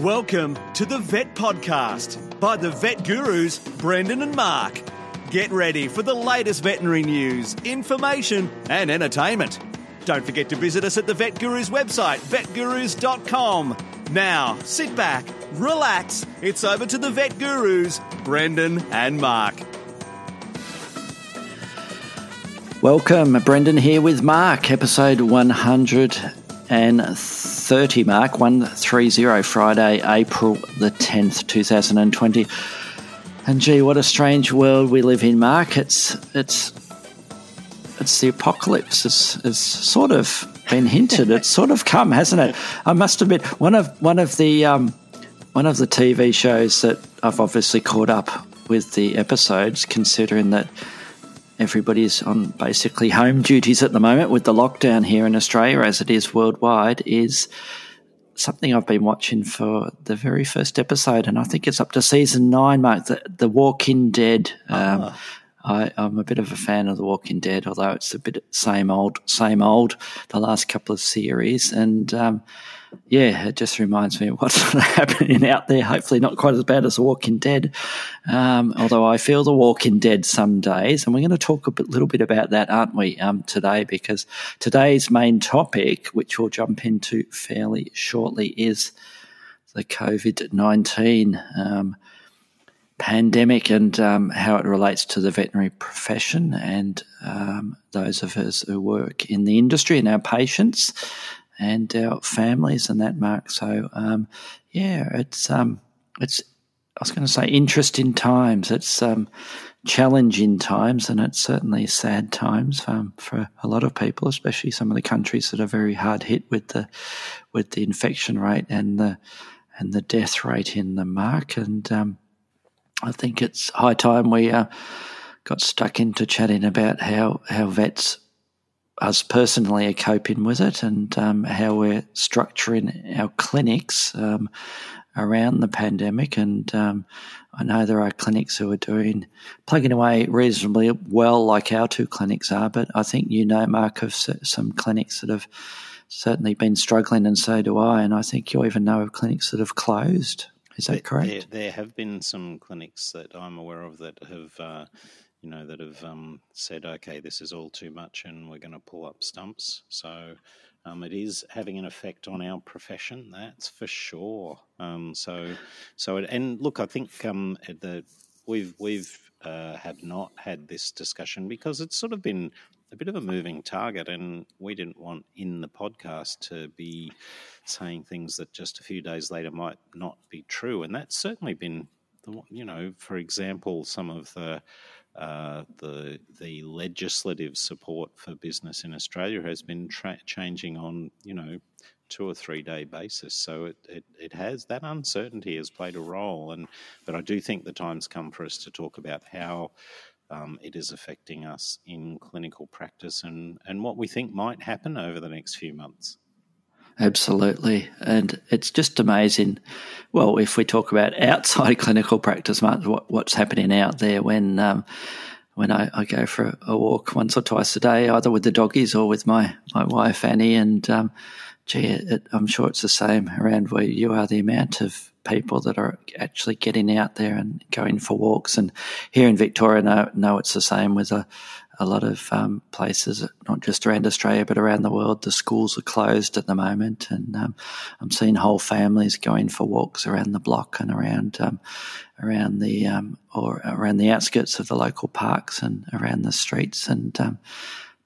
Welcome to the Vet Podcast by the Vet Gurus, Brendan and Mark. Get ready for the latest veterinary news, information and entertainment. Don't forget to visit us at the Vet Gurus website, vetgurus.com. Now, sit back, relax. It's over to the Vet Gurus, Brendan and Mark. Welcome, Brendan here with Mark, episode 130, Mark, 130, Friday, April the 10th, 2020. And gee, what a strange world we live in, Mark. It's the apocalypse. It's sort of been hinted. It's sort of come, hasn't it? I must admit, one of the TV shows that I've obviously caught up with the episodes, considering that everybody's on basically home duties at the moment with the lockdown here in Australia, as it is worldwide, is something I've been watching for the very first episode, and I think it's up to season 9, Mark, The Walking Dead. I'm a bit of a fan of The Walking Dead, although it's a bit same old, the last couple of series. And, it just reminds me of what's happening out there. Hopefully not quite as bad as The Walking Dead, although I feel The Walking Dead some days. And we're going to talk a little bit about that, aren't we, today, because today's main topic, which we'll jump into fairly shortly, is the COVID-19 pandemic and how it relates to the veterinary profession and those of us who work in the industry and our patients and our families and that, Mark. So, it's I was going to say interesting times. It's challenging times, and it's certainly sad times for a lot of people, especially some of the countries that are very hard hit with the infection rate and the death rate in the Mark. And I think it's high time we got stuck into chatting about how vets, us personally, are coping with it and how we're structuring our clinics around the pandemic. And I know there are clinics who are plugging away reasonably well, like our two clinics are, but I think Mark, of some clinics that have certainly been struggling, and so do I, and I think you even know of clinics that have closed. Is that correct? There have been some clinics that I'm aware of that have, said, okay, this is all too much and we're going to pull up stumps. So it is having an effect on our profession, that's for sure. I think we've have not had this discussion because it's sort of been a bit of a moving target, and we didn't want in the podcast to be saying things that just a few days later might not be true. And that's certainly been, for example, some of the legislative support for business in Australia has been changing on, 2 or 3 day basis. So it has, that uncertainty has played a role. But I do think the time's come for us to talk about how it is affecting us in clinical practice and what we think might happen over the next few months. Absolutely. And it's just amazing. Well, if we talk about outside clinical practice, Mark, what's happening out there when I go for a walk once or twice a day, either with the doggies or with my wife, Annie, and I'm sure it's the same around where you are, the amount of people that are actually getting out there and going for walks. And here in Victoria, no, it's the same with a lot of places, not just around Australia but around the world. The schools are closed at the moment, and I'm seeing whole families going for walks around the block and around the outskirts of the local parks and around the streets. And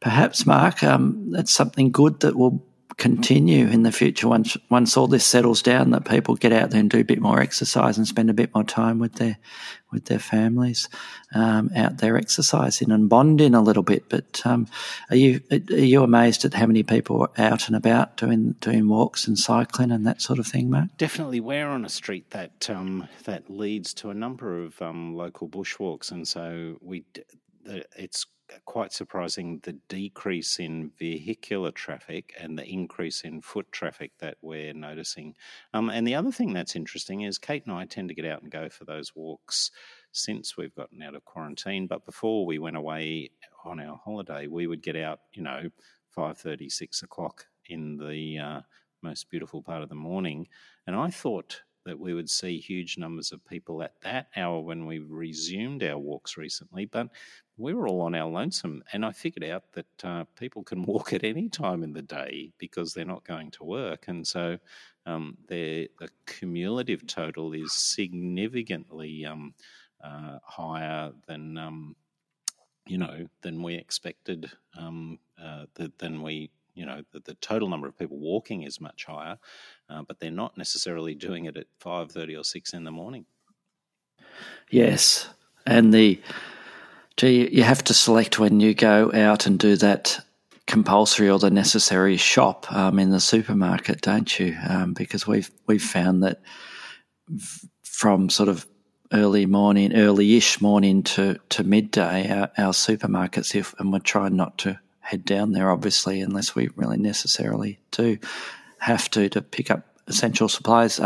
perhaps, Mark, that's something good that will continue in the future once all this settles down, that people get out there and do a bit more exercise and spend a bit more time with their families out there exercising and bonding a little bit. But are you amazed at how many people are out and about doing walks and cycling and that sort of thing, Mark? Definitely. We're on a street that that leads to a number of local bushwalks, and so it's quite surprising, the decrease in vehicular traffic and the increase in foot traffic that we're noticing. And the other thing that's interesting is Kate and I tend to get out and go for those walks since we've gotten out of quarantine. But before we went away on our holiday, we would get out, 5:30, 6 o'clock in the most beautiful part of the morning. And I thought that we would see huge numbers of people at that hour when we resumed our walks recently, but we were all on our lonesome, and I figured out that people can walk at any time in the day because they're not going to work, and so the cumulative total is significantly higher than than we expected. The total number of people walking is much higher, but they're not necessarily doing it at 5:30 or 6 in the morning. Yes, and you have to select when you go out and do that compulsory or the necessary shop in the supermarket, don't you? Because we've found that from sort of early-ish morning to midday, our supermarkets, and we're trying not to head down there, obviously, unless we really necessarily do have to pick up essential supplies.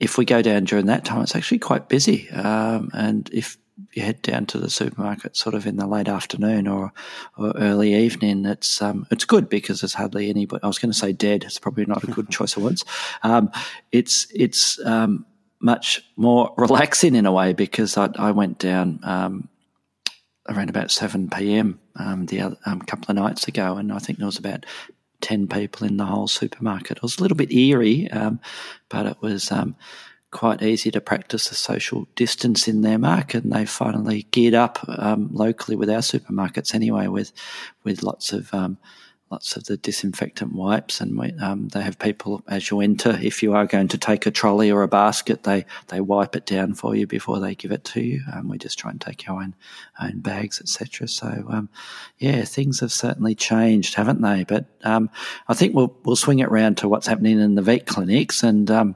If we go down during that time, it's actually quite busy. And if you head down to the supermarket sort of in the late afternoon or early evening, it's good because there's hardly anybody. I was going to say dead. It's probably not a good choice of words. It's much more relaxing in a way, because I went down around about 7 p.m. a couple of nights ago, and I think there was about 10 people in the whole supermarket. It was a little bit eerie, but it was quite easy to practice the social distance in their market, and they finally geared up locally with our supermarkets anyway, with lots of the disinfectant wipes, and they have people, as you enter, if you are going to take a trolley or a basket, they wipe it down for you before they give it to you. We just try and take our own bags, etc. So, things have certainly changed, haven't they? But I think we'll swing it round to what's happening in the vet clinics, and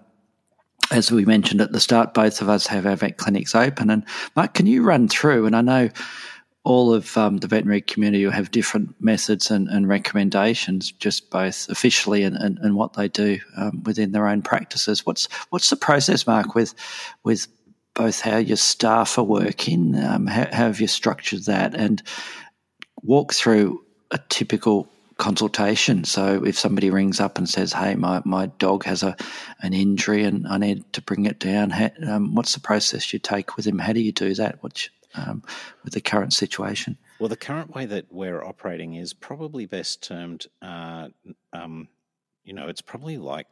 as we mentioned at the start, both of us have our vet clinics open. And Mark, can you run through, and I know all of the veterinary community will have different methods and recommendations, just both officially and what they do within their own practices. What's the process, Mark, with both how your staff are working, how have you structured that, and walk through a typical consultation? So if somebody rings up and says, hey, my dog has an injury and I need to bring it down, what's the process you take with him? How do you do that? With the current situation? Well, the current way that we're operating is probably best termed, it's probably like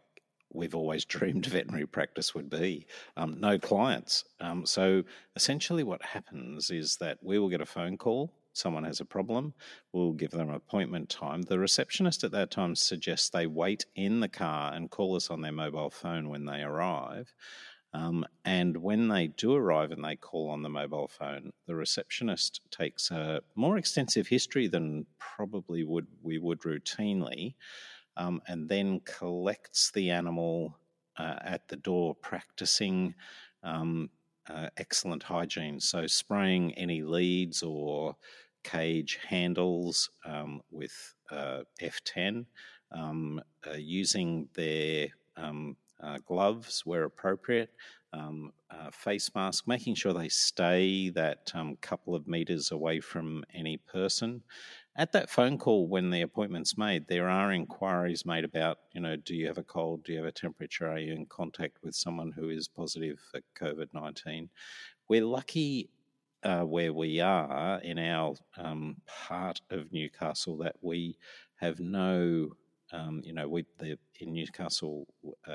we've always dreamed veterinary practice would be, no clients. So essentially what happens is that we will get a phone call, someone has a problem, we'll give them an appointment time. The receptionist at that time suggests they wait in the car and call us on their mobile phone when they arrive. And when they do arrive and they call on the mobile phone, the receptionist takes a more extensive history than probably we would routinely, and then collects the animal at the door, practicing excellent hygiene. So spraying any leads or cage handles with F10, using their gloves where appropriate, face mask, making sure they stay that couple of metres away from any person. At that phone call, when the appointment's made, there are inquiries made about, do you have a cold, do you have a temperature, are you in contact with someone who is positive for COVID-19? We're lucky where we are in our part of Newcastle that we have no... in Newcastle,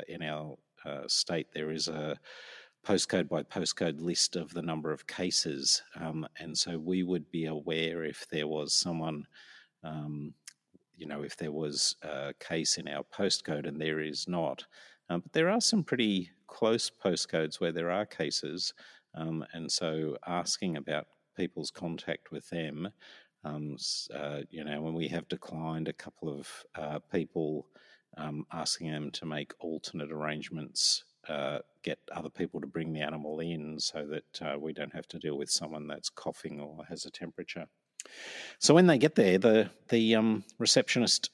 in our state, there is a postcode by postcode list of the number of cases, and so we would be aware if there was someone, if there was a case in our postcode, and there is not. But there are some pretty close postcodes where there are cases, and so asking about people's contact with them. When we have declined a couple of people, asking them to make alternate arrangements, get other people to bring the animal in so that we don't have to deal with someone that's coughing or has a temperature. So when they get there, the receptionist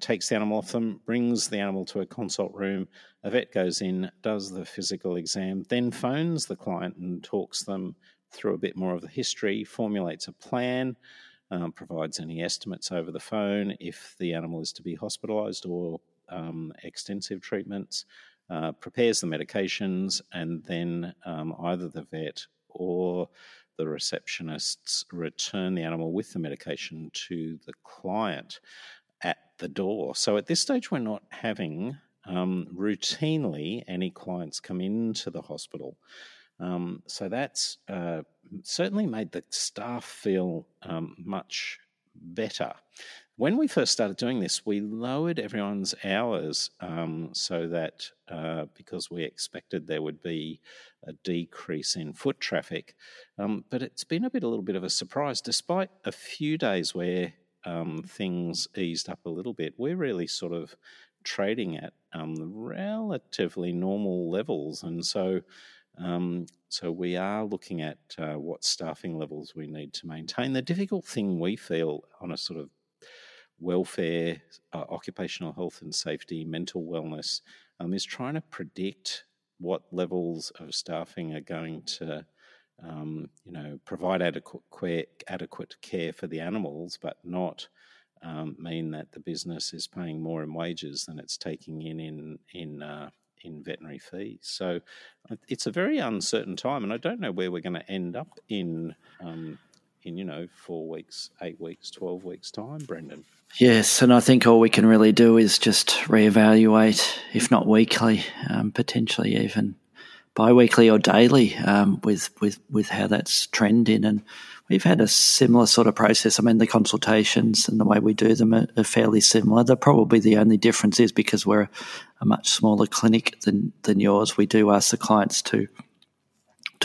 takes the animal off them, brings the animal to a consult room, a vet goes in, does the physical exam, then phones the client and talks them through a bit more of the history, formulates a plan, provides any estimates over the phone if the animal is to be hospitalised or extensive treatments, prepares the medications, and then either the vet or the receptionists return the animal with the medication to the client at the door. So at this stage, we're not having routinely any clients come into the hospital. So that's certainly made the staff feel much better. When we first started doing this, we lowered everyone's hours so that because we expected there would be a decrease in foot traffic. But it's been a little bit of a surprise. Despite a few days where things eased up a little bit, we're really sort of trading at relatively normal levels. And so we are looking at what staffing levels we need to maintain. The difficult thing we feel on a sort of welfare, occupational health and safety, mental wellness, is trying to predict what levels of staffing are going to, provide adequate care for the animals, but not mean that the business is paying more in wages than it's taking in veterinary fees. So it's a very uncertain time, and I don't know where we're going to end up in 4 weeks, 8 weeks, 12 weeks' time, Brendan. Yes, and I think all we can really do is just reevaluate, if not weekly, potentially even bi-weekly or daily, with how that's trending. And we've had a similar sort of process. I mean, the consultations and the way we do them are fairly similar. They're probably the only difference is because we're a much smaller clinic than yours. We do ask the clients to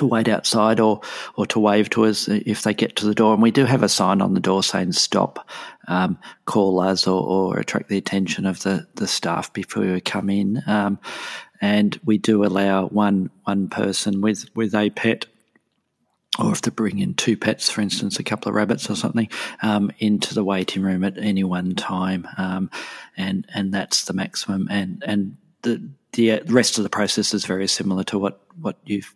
wait outside or to wave to us if they get to the door. And we do have a sign on the door saying stop, call us or attract the attention of the staff before you come in. And we do allow one person with a pet, or if they bring in two pets, for instance, a couple of rabbits or something, into the waiting room at any one time. And that's the maximum. And the rest of the process is very similar to what you've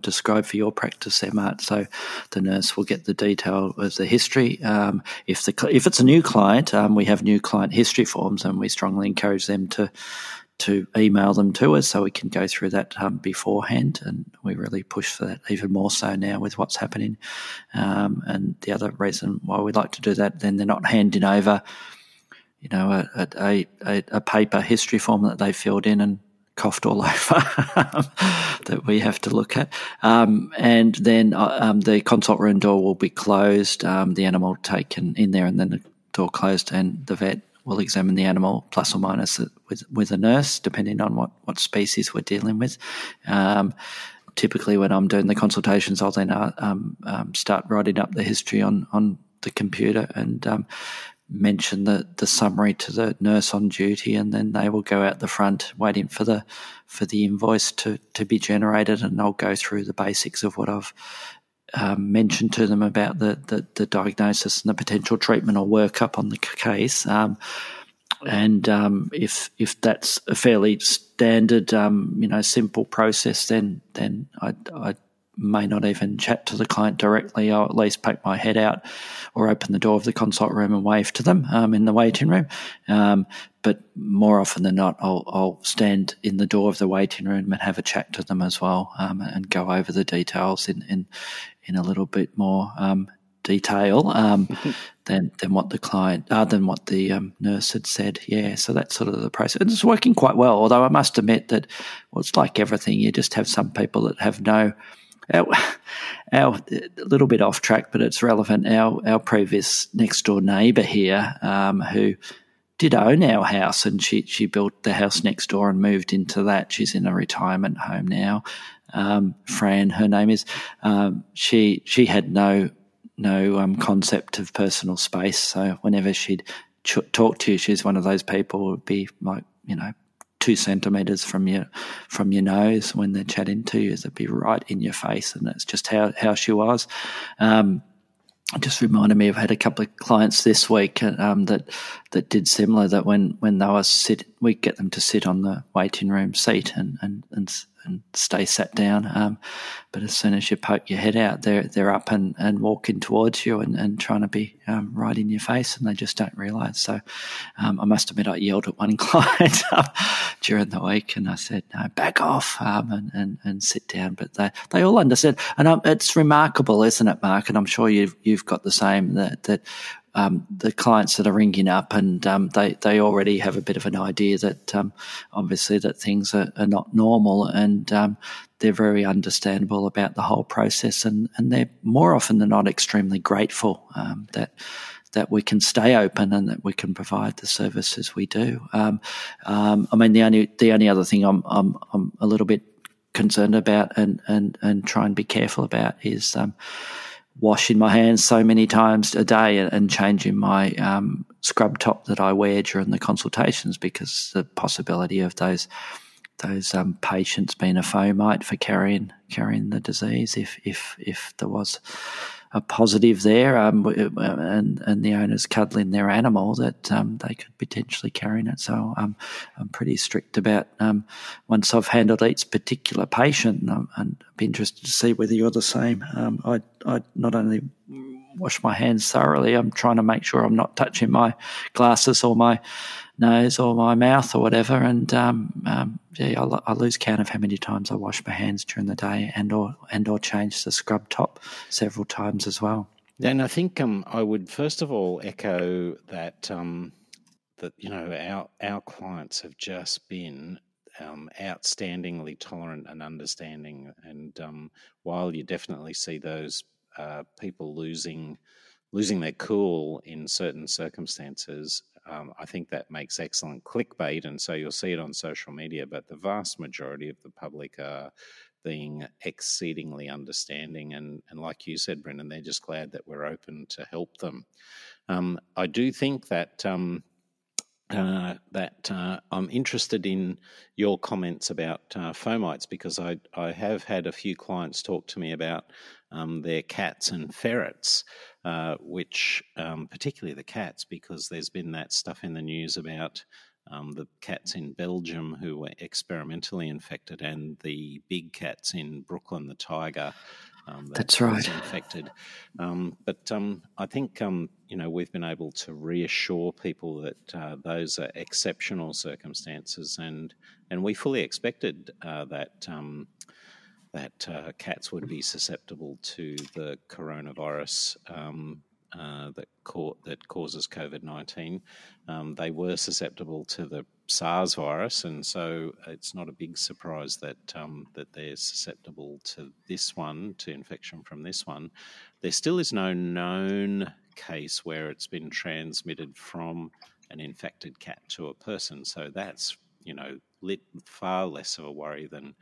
described for your practice there, Mark. So the nurse will get the detail of the history. If it's a new client, we have new client history forms, and we strongly encourage them to email them to us so we can go through that beforehand. And we really push for that even more so now with what's happening. And the other reason why we like to do that, then they're not handing over, a paper history form that they filled in and coughed all over that we have to look at. And then the consult room door will be closed, the animal taken in there, and then the door closed, and the vet will examine the animal plus or minus with a nurse, depending on what species we're dealing with. Typically when I'm doing the consultations, I'll then start writing up the history on the computer and mention the summary to the nurse on duty, and then they will go out the front waiting for the invoice to be generated, and I'll go through the basics of what I've mentioned to them about the diagnosis and the potential treatment or workup on the case. And if that's a fairly standard, simple process, then I may not even chat to the client directly. I'll at least poke my head out or open the door of the consult room and wave to them in the waiting room. But more often than not, I'll stand in the door of the waiting room and have a chat to them as well, and go over the details in a little bit more detail than what the client than what the nurse had said. Yeah, so that's sort of the process. And it's working quite well, although I must admit that, well, it's like everything. You just have some people that have no. Our little bit off track, but it's relevant. Our previous next door neighbour here, who did own our house, and she built the house next door and moved into that. She's in a retirement home now. Fran, her name is. She had no concept of personal space. So whenever she'd talk to you, she's one of those people who would be like 2 centimetres from your nose when they're chatting to you. They'd be right in your face, and that's just how she was. It just reminded me, I've had a couple of clients this week that did similar, that when they were we get them to sit on the waiting room seat and and stay sat down. But as soon as you poke your head out, they're up and walking towards you and trying to be right in your face, and they just don't realise. So I must admit I yelled at one client during the week and I said, no, back off and sit down. But they all understood. And it's remarkable, isn't it, Mark? And I'm sure you've got the same, that the clients that are ringing up and they already have a bit of an idea that obviously that things are not normal, and they're very understandable about the whole process, and they're more often than not extremely grateful that we can stay open and that we can provide the services we do. I mean, the only other thing I'm a little bit concerned about and try and be careful about is washing my hands so many times a day and changing my scrub top that I wear during the consultations, because the possibility of those patients being a fomite for carrying the disease if there was a positive there, and the owners cuddling their animal, that they could potentially carry it. So I'm pretty strict about once I've handled each particular patient, and I'd be interested to see whether you're the same. I not only wash my hands thoroughly, I'm trying to make sure I'm not touching my glasses or my nose or my mouth or whatever, and I lose count of how many times I wash my hands during the day and or change the scrub top several times as well. And I think I would first of all echo that that, you know, our clients have just been outstandingly tolerant and understanding, and while you definitely see those people losing their cool in certain circumstances, I think that makes excellent clickbait, and so you'll see it on social media, but the vast majority of the public are being exceedingly understanding, and like you said, Brendan, they're just glad that we're open to help them. I do think that I'm interested in your comments about fomites, because I have had a few clients talk to me about their cats and ferrets, which particularly the cats, because there's been that stuff in the news about the cats in Belgium who were experimentally infected, and the big cats in Brooklyn, the tiger. That's right. Infected. But I think, you know, we've been able to reassure people that those are exceptional circumstances, and we fully expected that cats would be susceptible to the coronavirus that causes COVID-19. They were susceptible to the SARS virus, and so it's not a big surprise that they're susceptible to this one, to infection from this one. There still is no known case where it's been transmitted from an infected cat to a person, so that's, you know, far less of a worry than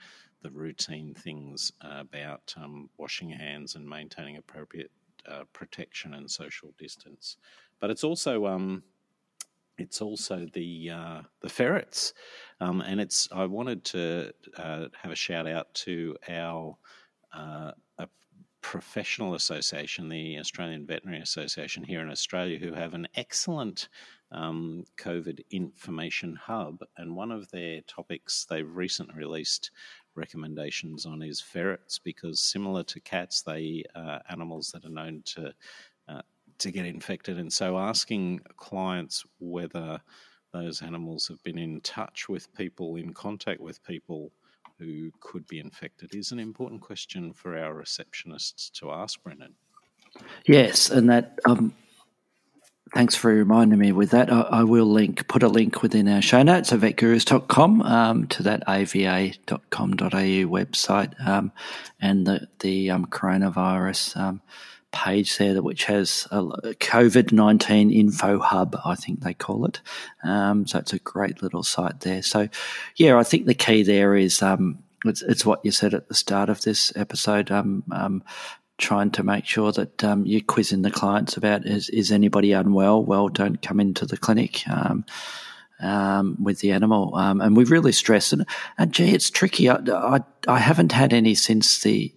the routine things about washing hands and maintaining appropriate protection and social distance. But it's also the ferrets, and it's. I wanted to have a shout out to our a professional association, the Australian Veterinary Association here in Australia, who have an excellent COVID information hub, and one of their topics they've recently released recommendations on is ferrets, because similar to cats, they are animals that are known to get infected, and so asking clients whether those animals have been in touch with people, in contact with people who could be infected, is an important question for our receptionists to ask, Brendan. Yes, and that thanks for reminding me with that. I will put a link within our show notes at vetgurus.com to that ava.com.au website, and the coronavirus page there, which has a COVID-19 info hub, I think they call it. So it's a great little site there. So, yeah, I think the key there is it's what you said at the start of this episode, trying to make sure that you're quizzing the clients about is anybody unwell? Well, don't come into the clinic with the animal. And we really stress, and gee, it's tricky. I haven't had any since the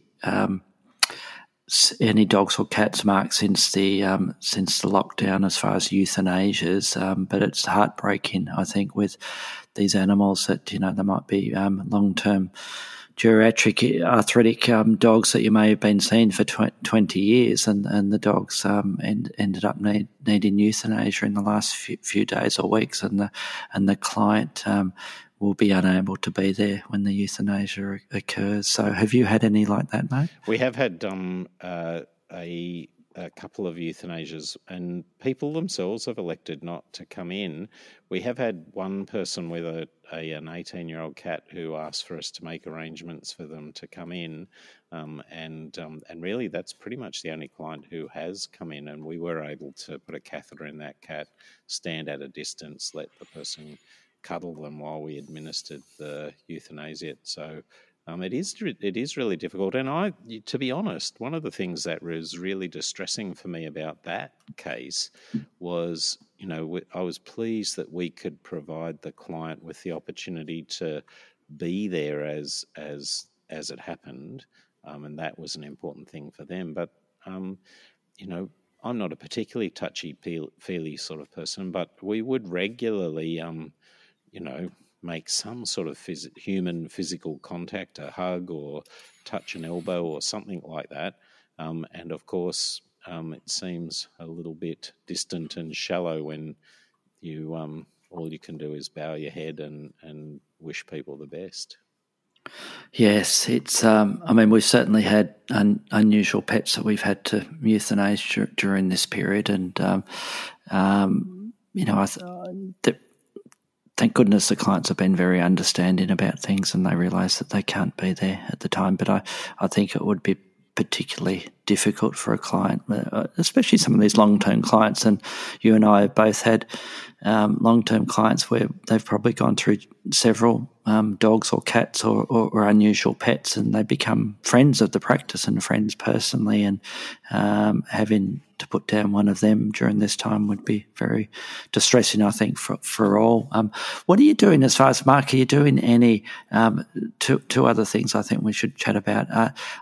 any dogs or cats, Mark, since the lockdown, as far as euthanasias, but it's heartbreaking, I think, with these animals that, you know, they might be long-term geriatric arthritic dogs that you may have been seeing for 20 years, and the dogs ended up needing euthanasia in the last few days or weeks, and the client will be unable to be there when the euthanasia occurs. So have you had any like that, mate? We have had a couple of euthanasias, and people themselves have elected not to come in. We have had one person with an 18-year-old cat who asked for us to make arrangements for them to come in, and really that's pretty much the only client who has come in, and we were able to put a catheter in that cat, stand at a distance, let the person cuddle them while we administered the euthanasia. So it is really difficult, and I, to be honest, one of the things that was really distressing for me about that case was, you know, I was pleased that we could provide the client with the opportunity to be there as it happened, and that was an important thing for them. But you know, I'm not a particularly touchy-feely sort of person, but we would regularly, you know, make some sort of human physical contact, a hug or touch an elbow or something like that. And of course, it seems a little bit distant and shallow when you all you can do is bow your head and wish people the best. Yes, it's. I mean, we've certainly had unusual pets that we've had to euthanize during this period, and you know, thank goodness the clients have been very understanding about things, and they realise that they can't be there at the time. But I think it would be particularly difficult for a client, especially some of these long-term clients. And you and I have both had long-term clients where they've probably gone through several dogs or cats or unusual pets, and they become friends of the practice and friends personally. And having to put down one of them during this time would be very distressing, I think, for all. What are you doing as far as, Mark, are you doing any two other things I think we should chat about?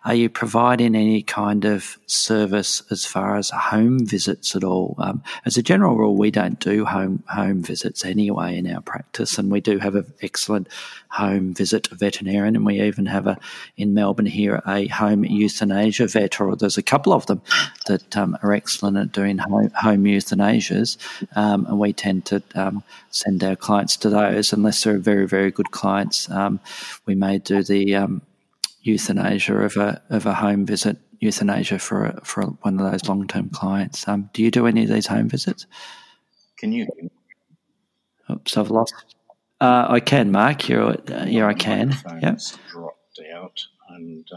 Are you providing any kind of service as far as home visits at all? As a general rule, we don't do home visits anyway in our practice, and we do have an excellent home visit veterinarian, and we even have in Melbourne here a home euthanasia vet, or there's a couple of them that are excellent at doing home euthanasias, and we tend to send our clients to those unless they're very, very good clients. We may do the euthanasia of a home visit euthanasia for one of those long-term clients. Do you do any of these home visits? Can you? Oops, I've lost. I can, Mark. I can. Yep. Dropped out, and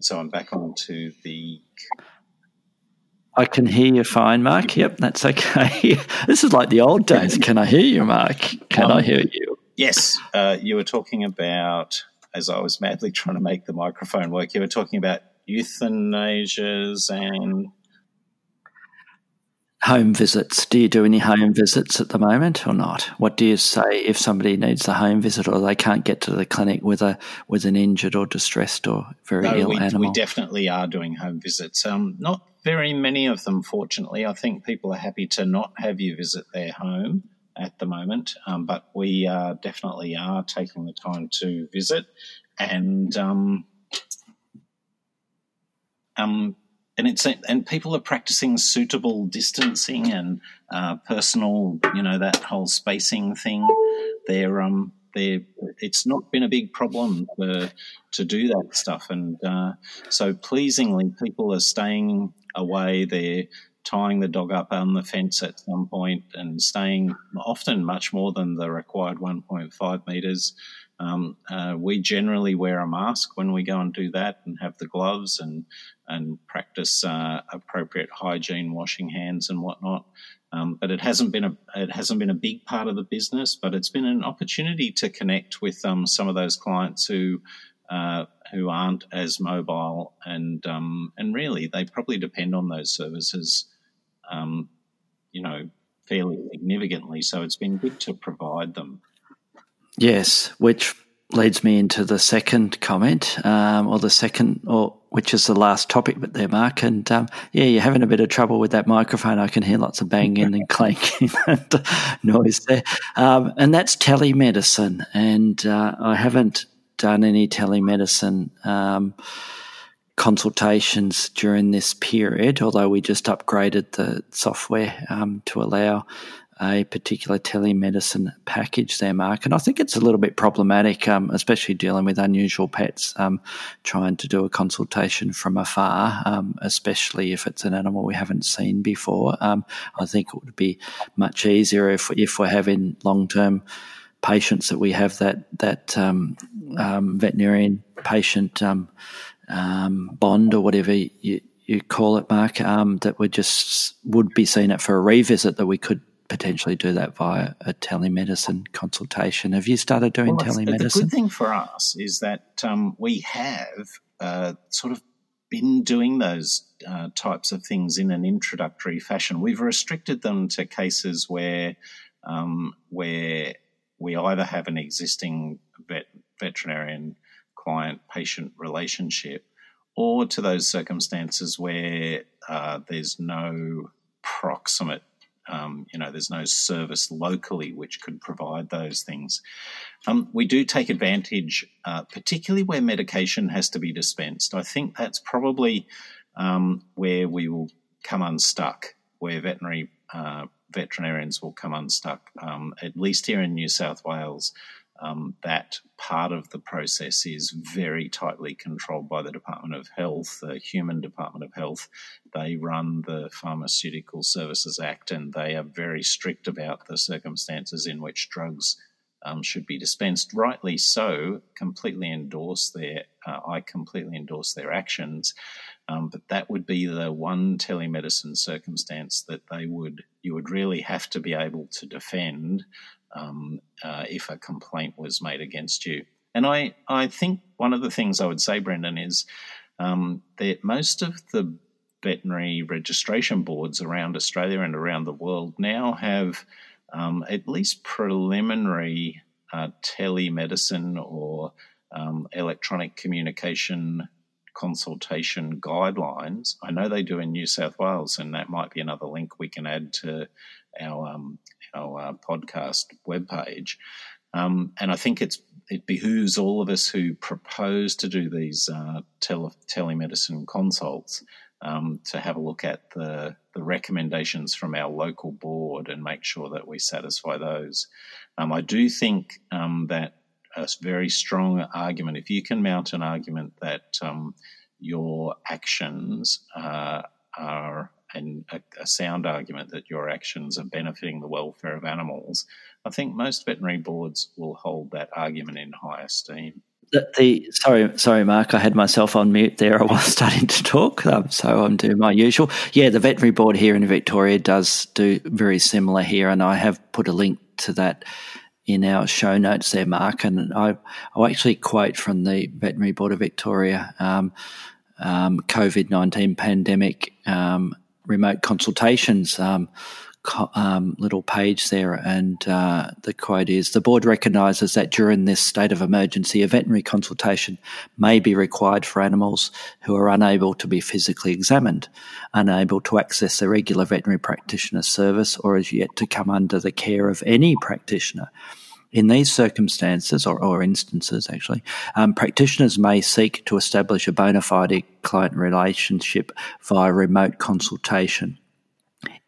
so I'm back onto the. I can hear you fine, Mark. Yep, that's okay. This is like the old days. Can I hear you, Mark? Can I hear you? Yes. You were talking about, as I was madly trying to make the microphone work, you were talking about euthanasias and home visits. Do you do any home visits at the moment or not? What do you say if somebody needs a home visit or they can't get to the clinic with an injured or distressed or very ill animal? We definitely are doing home visits. Not very many of them, fortunately. I think people are happy to not have you visit their home at the moment, but we definitely are taking the time to visit. And And people are practicing suitable distancing and personal, you know, that whole spacing thing. It's not been a big problem to do that stuff, and so pleasingly, people are staying away. They're tying the dog up on the fence at some point and staying often much more than the required 1.5 metres. We generally wear a mask when we go and do that, and have the gloves and practice appropriate hygiene, washing hands and whatnot. But it hasn't been a big part of the business, but it's been an opportunity to connect with some of those clients who aren't as mobile, and really they probably depend on those services, you know, fairly significantly. So it's been good to provide them. Yes, which leads me into the second comment, which is the last topic, but there, Mark. And you're having a bit of trouble with that microphone. I can hear lots of banging and clanking and noise there. And that's telemedicine. And I haven't done any telemedicine consultations during this period, although we just upgraded the software to allow a particular telemedicine package there, Mark. And I think it's a little bit problematic, especially dealing with unusual pets, trying to do a consultation from afar, especially if it's an animal we haven't seen before. I think it would be much easier if we're having long-term patients that we have that veterinarian patient bond or whatever you call it, Mark, that would be seen it for a revisit, that we could potentially do that via a telemedicine consultation. Have you started doing telemedicine? The good thing for us is that we have sort of been doing those types of things in an introductory fashion. We've restricted them to cases where we either have an existing veterinarian client-patient relationship, or to those circumstances where there's no proximate, there's no service locally which could provide those things. We do take advantage, particularly where medication has to be dispensed. I think that's probably where we will come unstuck, where veterinarians will come unstuck. At least here in New South Wales, that part of the process is very tightly controlled by the Department of Health, the Human Department of Health. They run the Pharmaceutical Services Act, and they are very strict about the circumstances in which drugs should be dispensed. Rightly so, I completely endorse their actions. But that would be the one telemedicine circumstance that you would really have to be able to defend if a complaint was made against you. And I think one of the things I would say, Brendan, is that most of the veterinary registration boards around Australia and around the world now have at least preliminary telemedicine or electronic communication consultation guidelines. I know they do in New South Wales, and that might be another link we can add to our podcast webpage, and I think it behooves all of us who propose to do these telemedicine consults to have a look at the recommendations from our local board and make sure that we satisfy those. I do think that a very strong argument, if you can mount an argument that your actions are and a sound argument that your actions are benefiting the welfare of animals, I think most veterinary boards will hold that argument in high esteem. Sorry, Mark, I had myself on mute there. I was starting to talk, so I'm doing my usual. Yeah, the veterinary board here in Victoria does do very similar here, and I have put a link to that in our show notes there, Mark, and I'll actually quote from the Veterinary Board of Victoria COVID-19 pandemic remote consultations little page there, and the quote is, "The board recognises that during this state of emergency, a veterinary consultation may be required for animals who are unable to be physically examined, unable to access a regular veterinary practitioner service, or as yet to come under the care of any practitioner. In these circumstances, or instances actually, practitioners may seek to establish a bona fide client relationship via remote consultation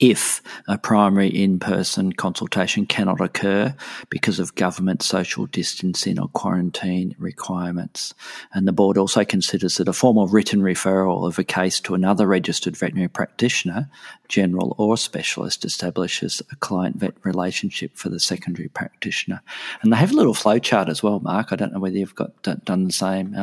if a primary in-person consultation cannot occur because of government social distancing or quarantine requirements. And the board also considers that a formal written referral of a case to another registered veterinary practitioner, general or specialist, establishes a client-vet relationship for the secondary practitioner." And they have a little flowchart as well, Mark. I don't know whether you've done the same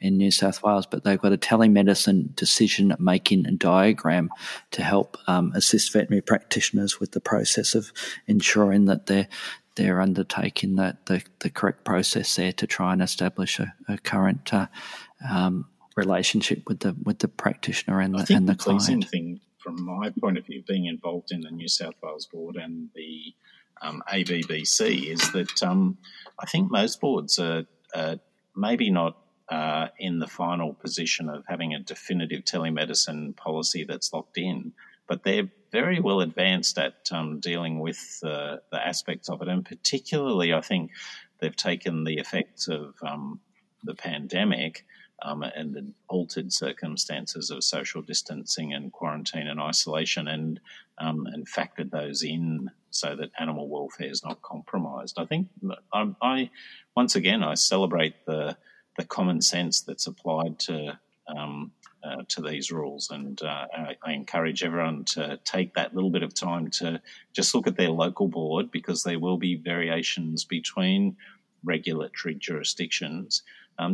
in New South Wales, but they've got a telemedicine decision-making diagram to help assist veterinary practitioners with the process of ensuring that they're undertaking the correct process there to try and establish a current relationship with the practitioner and the client. I think the pleasing thing from my point of view, being involved in the New South Wales board and the AVBC, is that I think most boards are maybe not in the final position of having a definitive telemedicine policy that's locked in, but they're very well advanced at dealing with the aspects of it. And particularly, I think they've taken the effects of the pandemic and the altered circumstances of social distancing and quarantine and isolation, and factored those in so that animal welfare is not compromised. I think I once again I celebrate the common sense that's applied to these rules, and I encourage everyone to take that little bit of time to just look at their local board, because there will be variations between regulatory jurisdictions.